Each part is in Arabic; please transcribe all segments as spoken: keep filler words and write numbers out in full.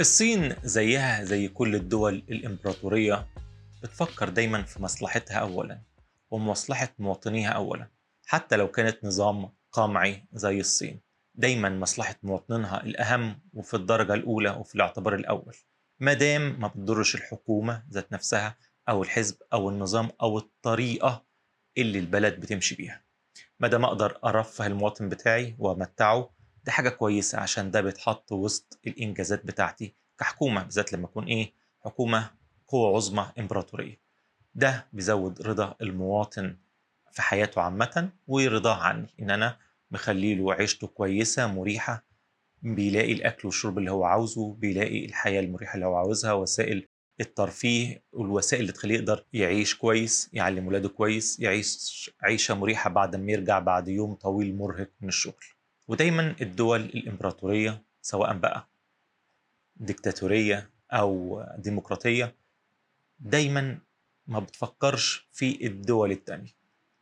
الصين زيها زي كل الدول الإمبراطورية بتفكر دايما في مصلحتها أولا ومصلحة مواطنيها أولا، حتى لو كانت نظام قمعي زي الصين. دايما مصلحة مواطنينها الأهم وفي الدرجة الأولى وفي الاعتبار الأول، مادام ما بتضرش الحكومة ذات نفسها أو الحزب أو النظام أو الطريقة اللي البلد بتمشي بيها. مادام أقدر أرفه المواطن بتاعي وأمتعه، ده حاجة كويسة، عشان ده بيتحط وسط الإنجازات بتاعتي كحكومة، بالذات لما أكون إيه حكومة قوة عظمى إمبراطورية. ده بيزود رضا المواطن في حياته عامة ورضاه عني، إن أنا مخليله عيشته كويسة مريحة، بيلاقي الأكل والشرب اللي هو عاوزه، بيلاقي الحياة المريحة اللي هو عاوزها، وسائل الترفيه والوسائل اللي تخليه يقدر يعيش كويس، يعلم ولاده كويس، يعيش عيشة مريحة بعد ما يرجع بعد يوم طويل مرهق من الشغل. ودايما الدول الإمبراطورية سواء بقى ديكتاتورية أو ديمقراطية دايما ما بتفكرش في الدول التانية.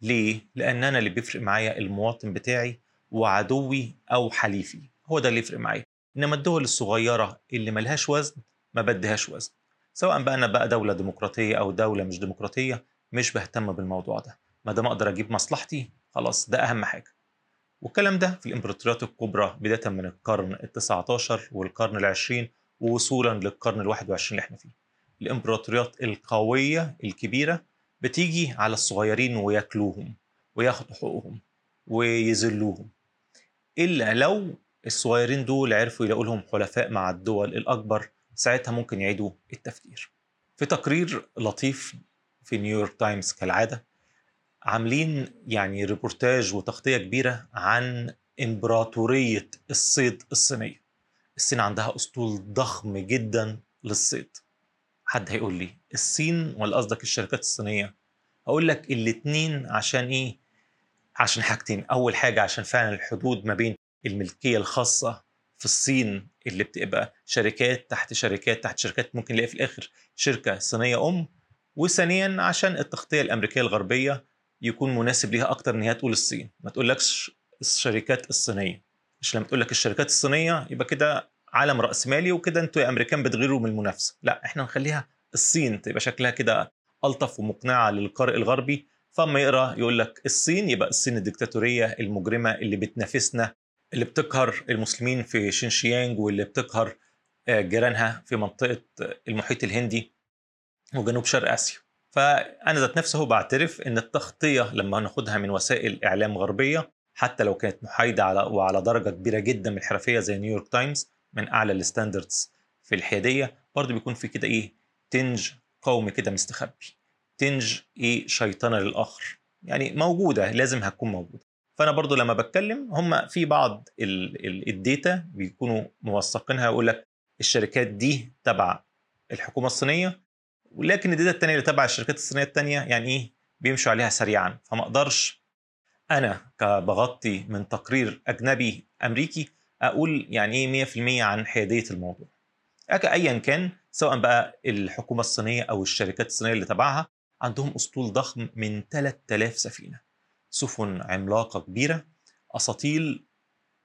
ليه؟ لأن أنا اللي بيفرق معايا المواطن بتاعي وعدوي أو حليفي، هو ده اللي يفرق معايا. إنما الدول الصغيرة اللي ملهاش وزن ما بدهاش وزن، سواء بقى أنا بقى دولة ديمقراطية أو دولة مش ديمقراطية، مش بهتم بالموضوع ده. ما دام أقدر أجيب مصلحتي خلاص، ده أهم حاجة. والكلام ده في الإمبراطوريات الكبرى بداية من القرن التاسع عشر والقرن العشرين ووصولا للقرن الواحد والعشرين اللي احنا فيه. الإمبراطوريات القوية الكبيرة بتيجي على الصغيرين وياكلوهم وياخدوا حقوقهم ويذلوهم، إلا لو الصغيرين دول عرفوا يلاقوا لهم حلفاء مع الدول الأكبر، ساعتها ممكن يعيدوا التفكير. في تقرير لطيف في نيويورك تايمز كالعادة، عاملين يعني ريبورتاج وتغطية كبيرة عن إمبراطورية الصيد الصينية. الصين عندها أسطول ضخم جدا للصيد. حد هيقول لي الصين ولا قصدك الشركات الصينية؟ هقول لك الاتنين. عشان إيه؟ عشان حاجتين. أول حاجة عشان فعلا الحدود ما بين الملكية الخاصة في الصين اللي بتبقى شركات تحت شركات تحت شركات، ممكن نلاقي في الآخر شركة صينية أم. وثانيا عشان التغطية الأمريكية الغربية يكون مناسب ليها أكتر إن هي تقول الصين، ما تقولكش الشركات الصينية، عشان لما تقولك الشركات الصينية يبقى كده عالم رأسمالي وكده أنتوا يا أمريكان بتغيروا من المنافسة. لا، إحنا نخليها الصين تبقى شكلها كده ألطف ومقنعة للقارئ الغربي، فما يقرأ يقولك الصين يبقى الصين الديكتاتورية المجرمة اللي بتنافسنا، اللي بتقهر المسلمين في شينشيانج واللي بتقهر جيرانها في منطقة المحيط الهندي وجنوب شرق آسيا. فأنا ذات نفسه بعترف إن التغطية لما ناخدها من وسائل إعلام غربية، حتى لو كانت محايدة على وعلى درجة كبيرة جدا من الحرفية زي نيويورك تايمز، من أعلى الستاندردز في الحيادية، برضه بيكون في كده إيه تنج قومي كده مستخبي، تنج إيه شيطنة للآخر، يعني موجودة، لازم هتكون موجودة. فأنا برضو لما بتكلم هم في بعض الديتا بيكونوا موثقينها، يقول لك الشركات دي تبع الحكومة الصينية، ولكن الديتا التانية اللي تبع الشركات الصينية التانية يعني إيه بيمشوا عليها سريعا. فما أقدرش أنا كبغطي من تقرير أجنبي أمريكي أقول يعني إيه مية بالمية عن حيادية الموضوع. أيا كان، سواء بقى الحكومة الصينية أو الشركات الصينية اللي تبعها، عندهم أسطول ضخم من ثلاثة آلاف سفينة، سفن عملاقة كبيرة، أساطيل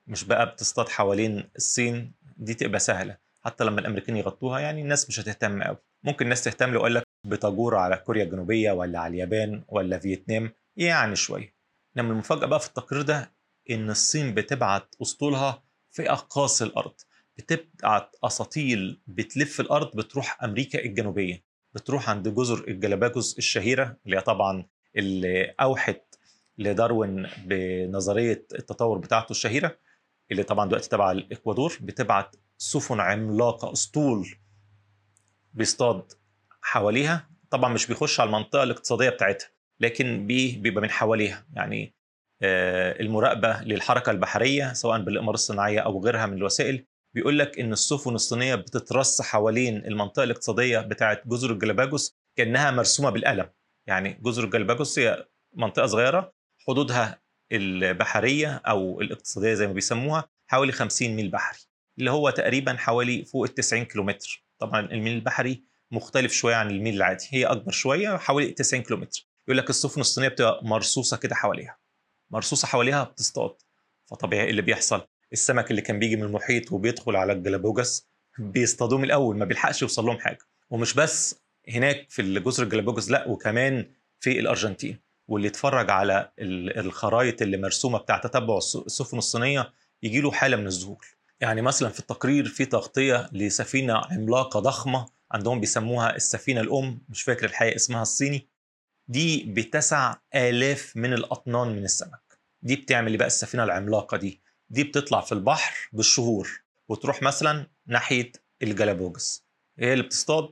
مش بقى بتصطاد حوالين الصين، دي تبقى سهلة حتى لما الأمريكان يغطوها، يعني الناس مش هتهتم أوي. ممكن الناس تهتم لو قال لك بتجور على كوريا الجنوبية ولا على اليابان ولا فيتنام، يعني شوية. إنما المفاجأة بقى في التقرير ده إن الصين بتبعت أسطولها في أقاصي الأرض، بتبعت أساطيل بتلف الأرض، بتروح أمريكا الجنوبية، بتروح عند جزر الغالاباغوس الشهيرة اللي طبعا اللي أوحت لداروين بنظرية التطور بتاعته الشهيرة، اللي طبعا دلوقتي تبع الإكوادور. بتبعت سفن عملاقة أسطول بيصطاد حواليها، طبعا مش بيخش على المنطقة الاقتصادية بتاعتها، لكن بيبقى من حواليها، يعني المراقبة للحركة البحرية سواء بالإقمار الصناعية أو غيرها من الوسائل، بيقولك إن السفن الصينية بتترص حوالين المنطقة الاقتصادية بتاعت جزر الغالاباغوس كأنها مرسومة بالقلم. يعني جزر الغالاباغوس هي منطقة صغيرة، حدودها البحرية أو الاقتصادية زي ما بيسموها حوالي خمسين ميل بحري، اللي هو تقريبا حوالي فوق التسعين كيلومتر. طبعا الميل البحري مختلف شوية عن الميل العادي، هي أكبر شوية حوالي تسعين كيلومتر. يقول لك السفن الصينية بتبقى مرصوصة كده حواليها، مرصوصة حواليها بتصطاد. فطبيعي اللي بيحصل، السمك اللي كان بيجي من المحيط وبيدخل على الغالاباغوس بيصطادوه من الاول، ما بيلحقش يوصل لهم حاجه. ومش بس هناك في الجزر الغالاباغوس، لا وكمان في الارجنتين. واللي يتفرج على الخرائط اللي مرسومه بتاع تتبع السفن الصينيه يجي له حاله من الذهول. يعني مثلا في التقرير في تغطيه لسفينه عملاقه ضخمه عندهم بيسموها السفينه الام، مش فاكر الحقيقه اسمها الصيني، دي بتسع آلاف من الأطنان من السمك. دي بتعمل بقى السفينة العملاقة دي دي بتطلع في البحر بالشهور وتروح مثلا ناحية الغالاباغوس. هي اللي بتصطاد؟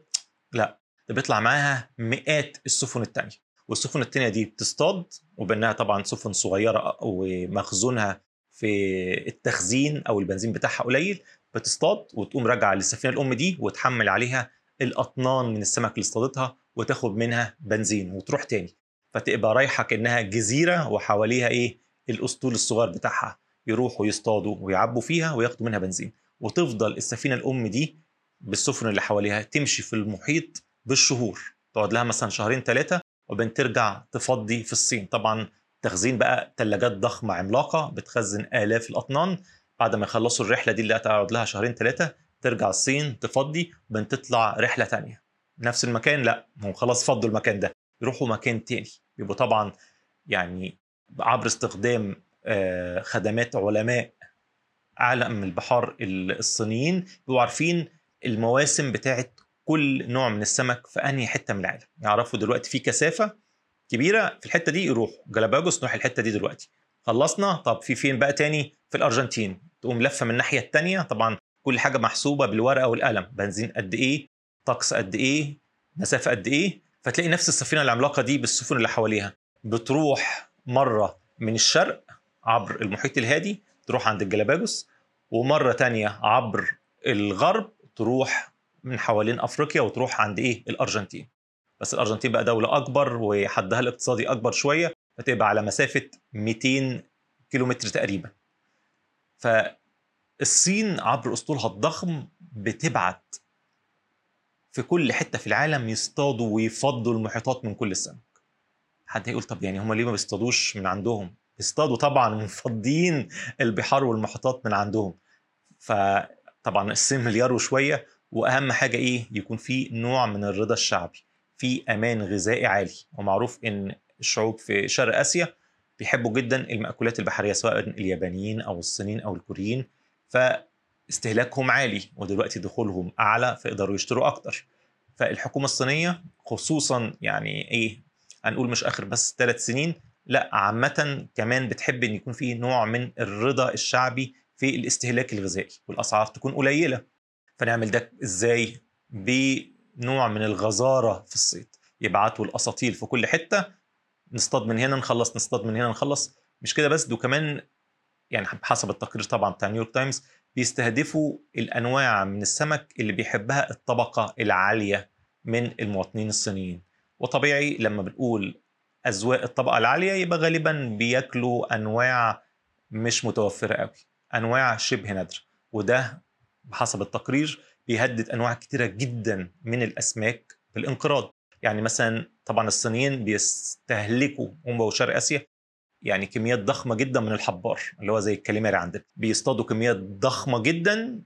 لا، ده بيطلع معاها مئات السفن التانية، والسفن التانية دي بتصطاد، وبانها طبعا سفن صغيرة ومخزونها في التخزين أو البنزين بتاعها قليل، بتصطاد وتقوم راجعة للسفينة الأم دي وتحمل عليها الأطنان من السمك اللي اصطادتها وتاخد منها بنزين وتروح تاني. فتبقى رايحة كأنها جزيرة وحواليها إيه الأسطول الصغير بتاعها، يروحوا يصطادوا ويعبوا فيها وياخدوا منها بنزين. وتفضل السفينة الأم دي بالسفن اللي حواليها تمشي في المحيط بالشهور، تقعد لها مثلا شهرين ثلاثة وبين ترجع تفضي في الصين. طبعا تخزين بقى ثلاجات ضخمة عملاقة بتخزن آلاف الأطنان. بعد ما يخلصوا الرحلة دي اللي هتقعد لها شهرين ثلاثة ترجع الصين تفضي، وبين تطلع رحلة تانية نفس المكان، لا هم خلاص فضوا المكان ده يروحوا مكان تاني. يبقوا طبعا يعني عبر استخدام خدمات علماء عالم البحار الصينيين بيبقوا عارفين المواسم بتاعت كل نوع من السمك في انهي حته من العالم. يعرفوا دلوقتي في كثافه كبيره في الحته دي، يروحوا غالاباغوس نروح الحته دي دلوقتي خلصنا، طب في فين بقى تاني؟ في الارجنتين، تقوم لفه من الناحيه التانيه. طبعا كل حاجه محسوبه بالورقه والقلم، بنزين قد ايه، طقس قد ايه، مسافه قد ايه. فتلاقي نفس السفينه العملاقه دي بالسفن اللي حواليها بتروح مره من الشرق عبر المحيط الهادي تروح عند الغالاباغوس، ومره تانية عبر الغرب تروح من حوالين افريقيا وتروح عند ايه الارجنتين. بس الارجنتين بقى دوله اكبر وحدها الاقتصادي اكبر شويه، فتبقى على مسافه مئتين كيلومتر تقريبا. فالصين عبر اسطولها الضخم بتبعت في كل حتة في العالم يصطادوا ويفضوا المحيطات من كل السمك. حد هيقول طب يعني هم ليه ما بيصطادوش من عندهم؟ بيصطادوا طبعا، مفضيين البحار والمحيطات من عندهم. فطبعا الصين مليار وشوية، وأهم حاجة إيه؟ يكون في نوع من الرضا الشعبي، في أمان غذائي عالي. ومعروف إن الشعوب في شرق آسيا بيحبوا جدا المأكولات البحرية، سواء اليابانيين أو الصينيين أو الكوريين، ف استهلاكهم عالي، ودلوقتي دخولهم أعلى فيقدروا يشتروا أكتر. فالحكومة الصينية خصوصا يعني إيه هنقول مش آخر بس ثلاث سنين، لا عامة كمان بتحب إن يكون فيه نوع من الرضا الشعبي في الاستهلاك الغذائي، والأسعار تكون قليلة. فنعمل ده إزاي؟ بنوع من الغزارة في الصيد، يبعتوا الأساطيل في كل حتة، نصطاد من هنا نخلص، نصطاد من هنا نخلص. مش كده بس، ده كمان يعني حسب التقرير طبعا بتاع نيويورك تايمز بيستهدفوا الأنواع من السمك اللي بيحبها الطبقة العالية من المواطنين الصينيين. وطبيعي لما بنقول أذواق الطبقة العالية يبقى غالبا بياكلوا أنواع مش متوفرة قوي، أنواع شبه نادرة، وده بحسب التقرير بيهدد أنواع كتيرة جدا من الأسماك بالانقراض. يعني مثلا طبعا الصينيين بيستهلكوا هم وشرق آسيا يعني كميات ضخمة جدا من الحبار اللي هو زي الكاليماري عندنا، بيصطادوا كميات ضخمة جدا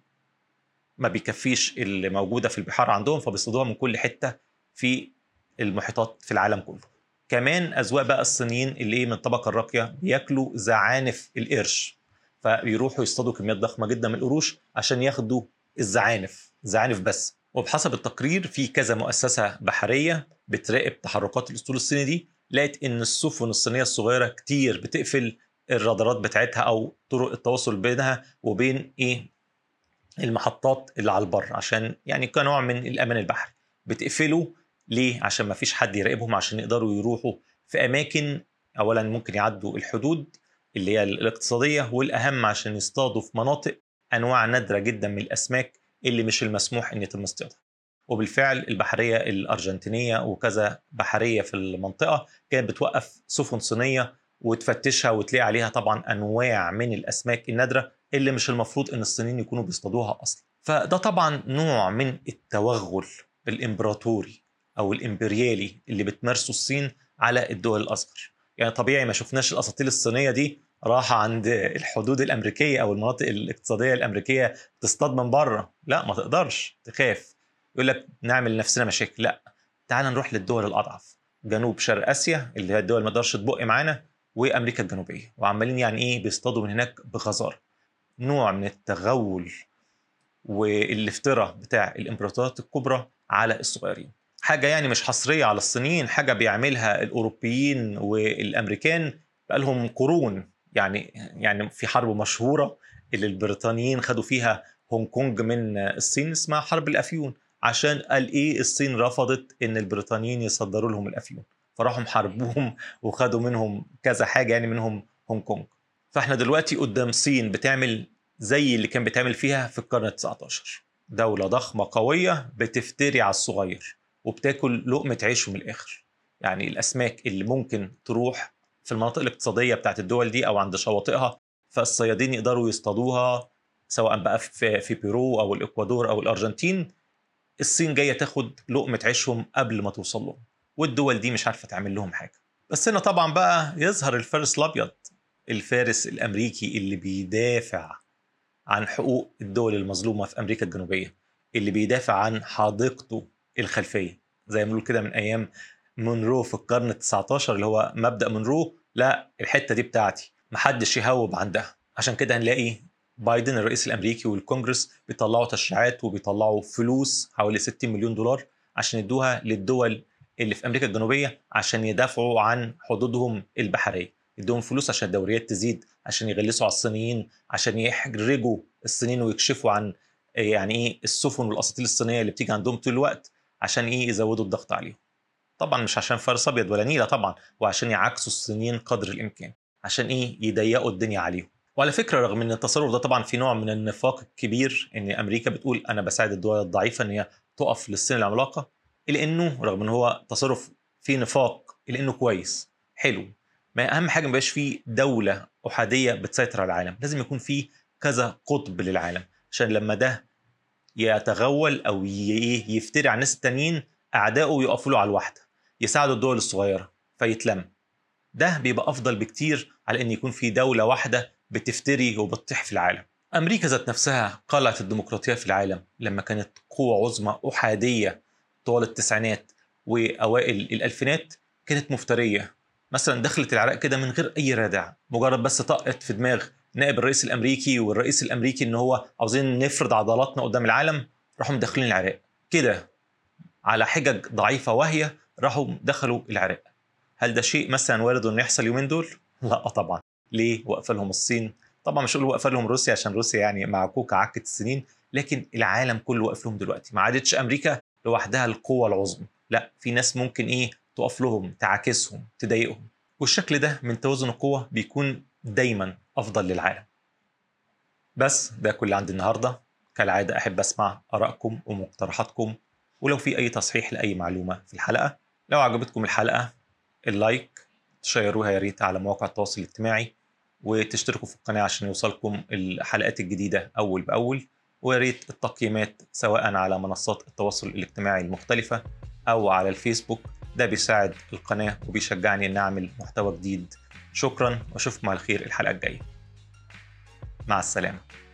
ما بيكفيش اللي موجودة في البحار عندهم، فبيصطادوها من كل حتة في المحيطات في العالم كله. كمان أذواق بقى الصينيين اللي من الطبقة الراقية بياكلوا زعانف القرش، فبيروحوا يصطادوا كميات ضخمة جدا من القروش عشان ياخدوا الزعانف، زعانف بس. وبحسب التقرير في كذا مؤسسة بحرية بتراقب تحركات الأسطول الصيني دي، لقيت إن السفن الصينية الصغيرة كتير بتقفل الرادارات بتاعتها أو طرق التواصل بينها وبين إيه المحطات اللي على البر، عشان يعني كنوع من الأمان البحري. بتقفله ليه؟ عشان ما فيش حد يراقبهم، عشان يقدروا يروحوا في أماكن أولا ممكن يعدوا الحدود اللي هي الاقتصادية، والأهم عشان يصطادوا في مناطق أنواع نادرة جدا من الأسماك اللي مش المسموح إن يتم اصطيادها. وبالفعل البحرية الأرجنتينية وكذا بحرية في المنطقة كانت بتوقف سفن صينية وتفتشها، وتلاقي عليها طبعا أنواع من الأسماك النادرة اللي مش المفروض إن الصينيين يكونوا بيصطادوها أصلا. فده طبعا نوع من التوغل الإمبراطوري أو الإمبريالي اللي بتمارسه الصين على الدول الأصغر. يعني طبيعي ما شفناش الأساطيل الصينية دي راح عند الحدود الأمريكية أو المناطق الاقتصادية الأمريكية تصطاد من بره، لا ما تقدرش، تخاف، يقول لك نعمل نفسنا مشاكل، لا تعال نروح للدول الأضعف، جنوب شرق آسيا اللي هي الدول ما تقدرش تبق معانا وأمريكا الجنوبية، وعمالين يعني إيه بيصطادوا من هناك بغزارة. نوع من التغول والافتراء بتاع الإمبراطوريات الكبرى على الصغيرين، حاجة يعني مش حصرية على الصينيين، حاجة بيعملها الأوروبيين والأمريكان بقالهم قرون. يعني يعني في حرب مشهورة اللي البريطانيين خدوا فيها هونج كونج من الصين اسمها حرب الأفيون، عشان قال إيه الصين رفضت إن البريطانيين يصدروا لهم الأفيون، فراحوا محاربوهم وخدوا منهم كذا حاجة يعني منهم هونج كونج. فإحنا دلوقتي قدام صين بتعمل زي اللي كان بتعمل فيها في القرن التاسع عشر، دولة ضخمة قوية بتفتري على الصغير وبتاكل لقمة عيشه من الآخر. يعني الأسماك اللي ممكن تروح في المناطق الاقتصادية بتاعت الدول دي أو عند شواطئها، فالصيادين يقدروا يصطادوها سواء بقى في بيرو أو الإكوادور أو الأرجنتين. الصين جاية تاخد لقمة عيشهم قبل ما توصل لهم، والدول دي مش عارفة تعمل لهم حاجة. بس هنا طبعا بقى يظهر الفارس الأبيض، الفارس الأمريكي اللي بيدافع عن حقوق الدول المظلومة في أمريكا الجنوبية، اللي بيدافع عن حديقته الخلفية زي ما بنقول كده من أيام منرو في القرن التاسع عشر، اللي هو مبدأ منرو، لا الحتة دي بتاعتي محدش يهوب عندها. عشان كده هنلاقي بايدن الرئيس الأمريكي والكونجرس بيطلعوا تشريعات وبيطلعوا فلوس حوالي ستين مليون دولار عشان يدوها للدول اللي في أمريكا الجنوبية عشان يدافعوا عن حدودهم البحرية، يدوهم فلوس عشان الدوريات تزيد، عشان يغلسوا على الصينيين، عشان يحرجوا الصينيين ويكشفوا عن يعني ايه السفن والأساطيل الصينية اللي بتيجي عندهم طول الوقت، عشان ايه يزودوا الضغط عليهم. طبعا مش عشان فارس ابيض ولا نيله طبعا، وعشان يعكسوا الصينيين قدر الامكان، عشان ايه يضيقوا الدنيا عليهم. وعلى فكره رغم ان التصرف ده طبعا في نوع من النفاق الكبير، ان امريكا بتقول انا بساعد الدول الضعيفه ان هي تقف للصين العملاقه، الا انه رغم ان هو تصرف فيه نفاق الا انه كويس حلو. ما اهم حاجه ما يبقاش فيه دوله احاديه بتسيطر على العالم، لازم يكون فيه كذا قطب للعالم، عشان لما ده يتغول او يفتري على الناس التانيين اعدائه يقفوا له على الواحده، يساعدوا الدول الصغيره فيتلم. ده بيبقى افضل بكتير على ان يكون في دوله واحده بتفتري وبتطيح في العالم. امريكا ذات نفسها قلعت الديمقراطيه في العالم لما كانت قوه عظمى احاديه طوال التسعينات واوائل الالفينات، كانت مفتريه. مثلا دخلت العراق كده من غير اي رادع، مجرد بس طقت في دماغ نائب الرئيس الامريكي والرئيس الامريكي ان هو عاوزين نفرض عضلاتنا قدام العالم، راحوا مدخلين العراق كده على حجج ضعيفه واهيه، راحوا دخلوا العراق. هل ده شيء مثلا وارد انه يحصل يومين دول؟ لا طبعا. ليه؟ واقفه لهم الصين، طبعا مش هقول واقفه لهم روسيا عشان روسيا يعني معكوكه عكت السنين، لكن العالم كله واقف لهم دلوقتي، ما عادتش امريكا لوحدها القوه العظمى، لا في ناس ممكن ايه تقف لهم، تعاكسهم، تضايقهم. والشكل ده من توازن القوه بيكون دايما افضل للعالم. بس ده كل عندي النهارده، كالعاده احب اسمع ارائكم ومقترحاتكم، ولو في اي تصحيح لاي معلومه في الحلقه. لو عجبتكم الحلقه اللايك، تشيروها يا ريت على مواقع التواصل الاجتماعي، وتشتركوا في القناه عشان يوصلكم الحلقات الجديده اول باول، ويا ريت التقييمات سواء على منصات التواصل الاجتماعي المختلفه او على الفيسبوك، ده بيساعد القناه وبيشجعني ان اعمل محتوى جديد. شكرا واشوفكم على خير الحلقه الجايه. مع السلامه.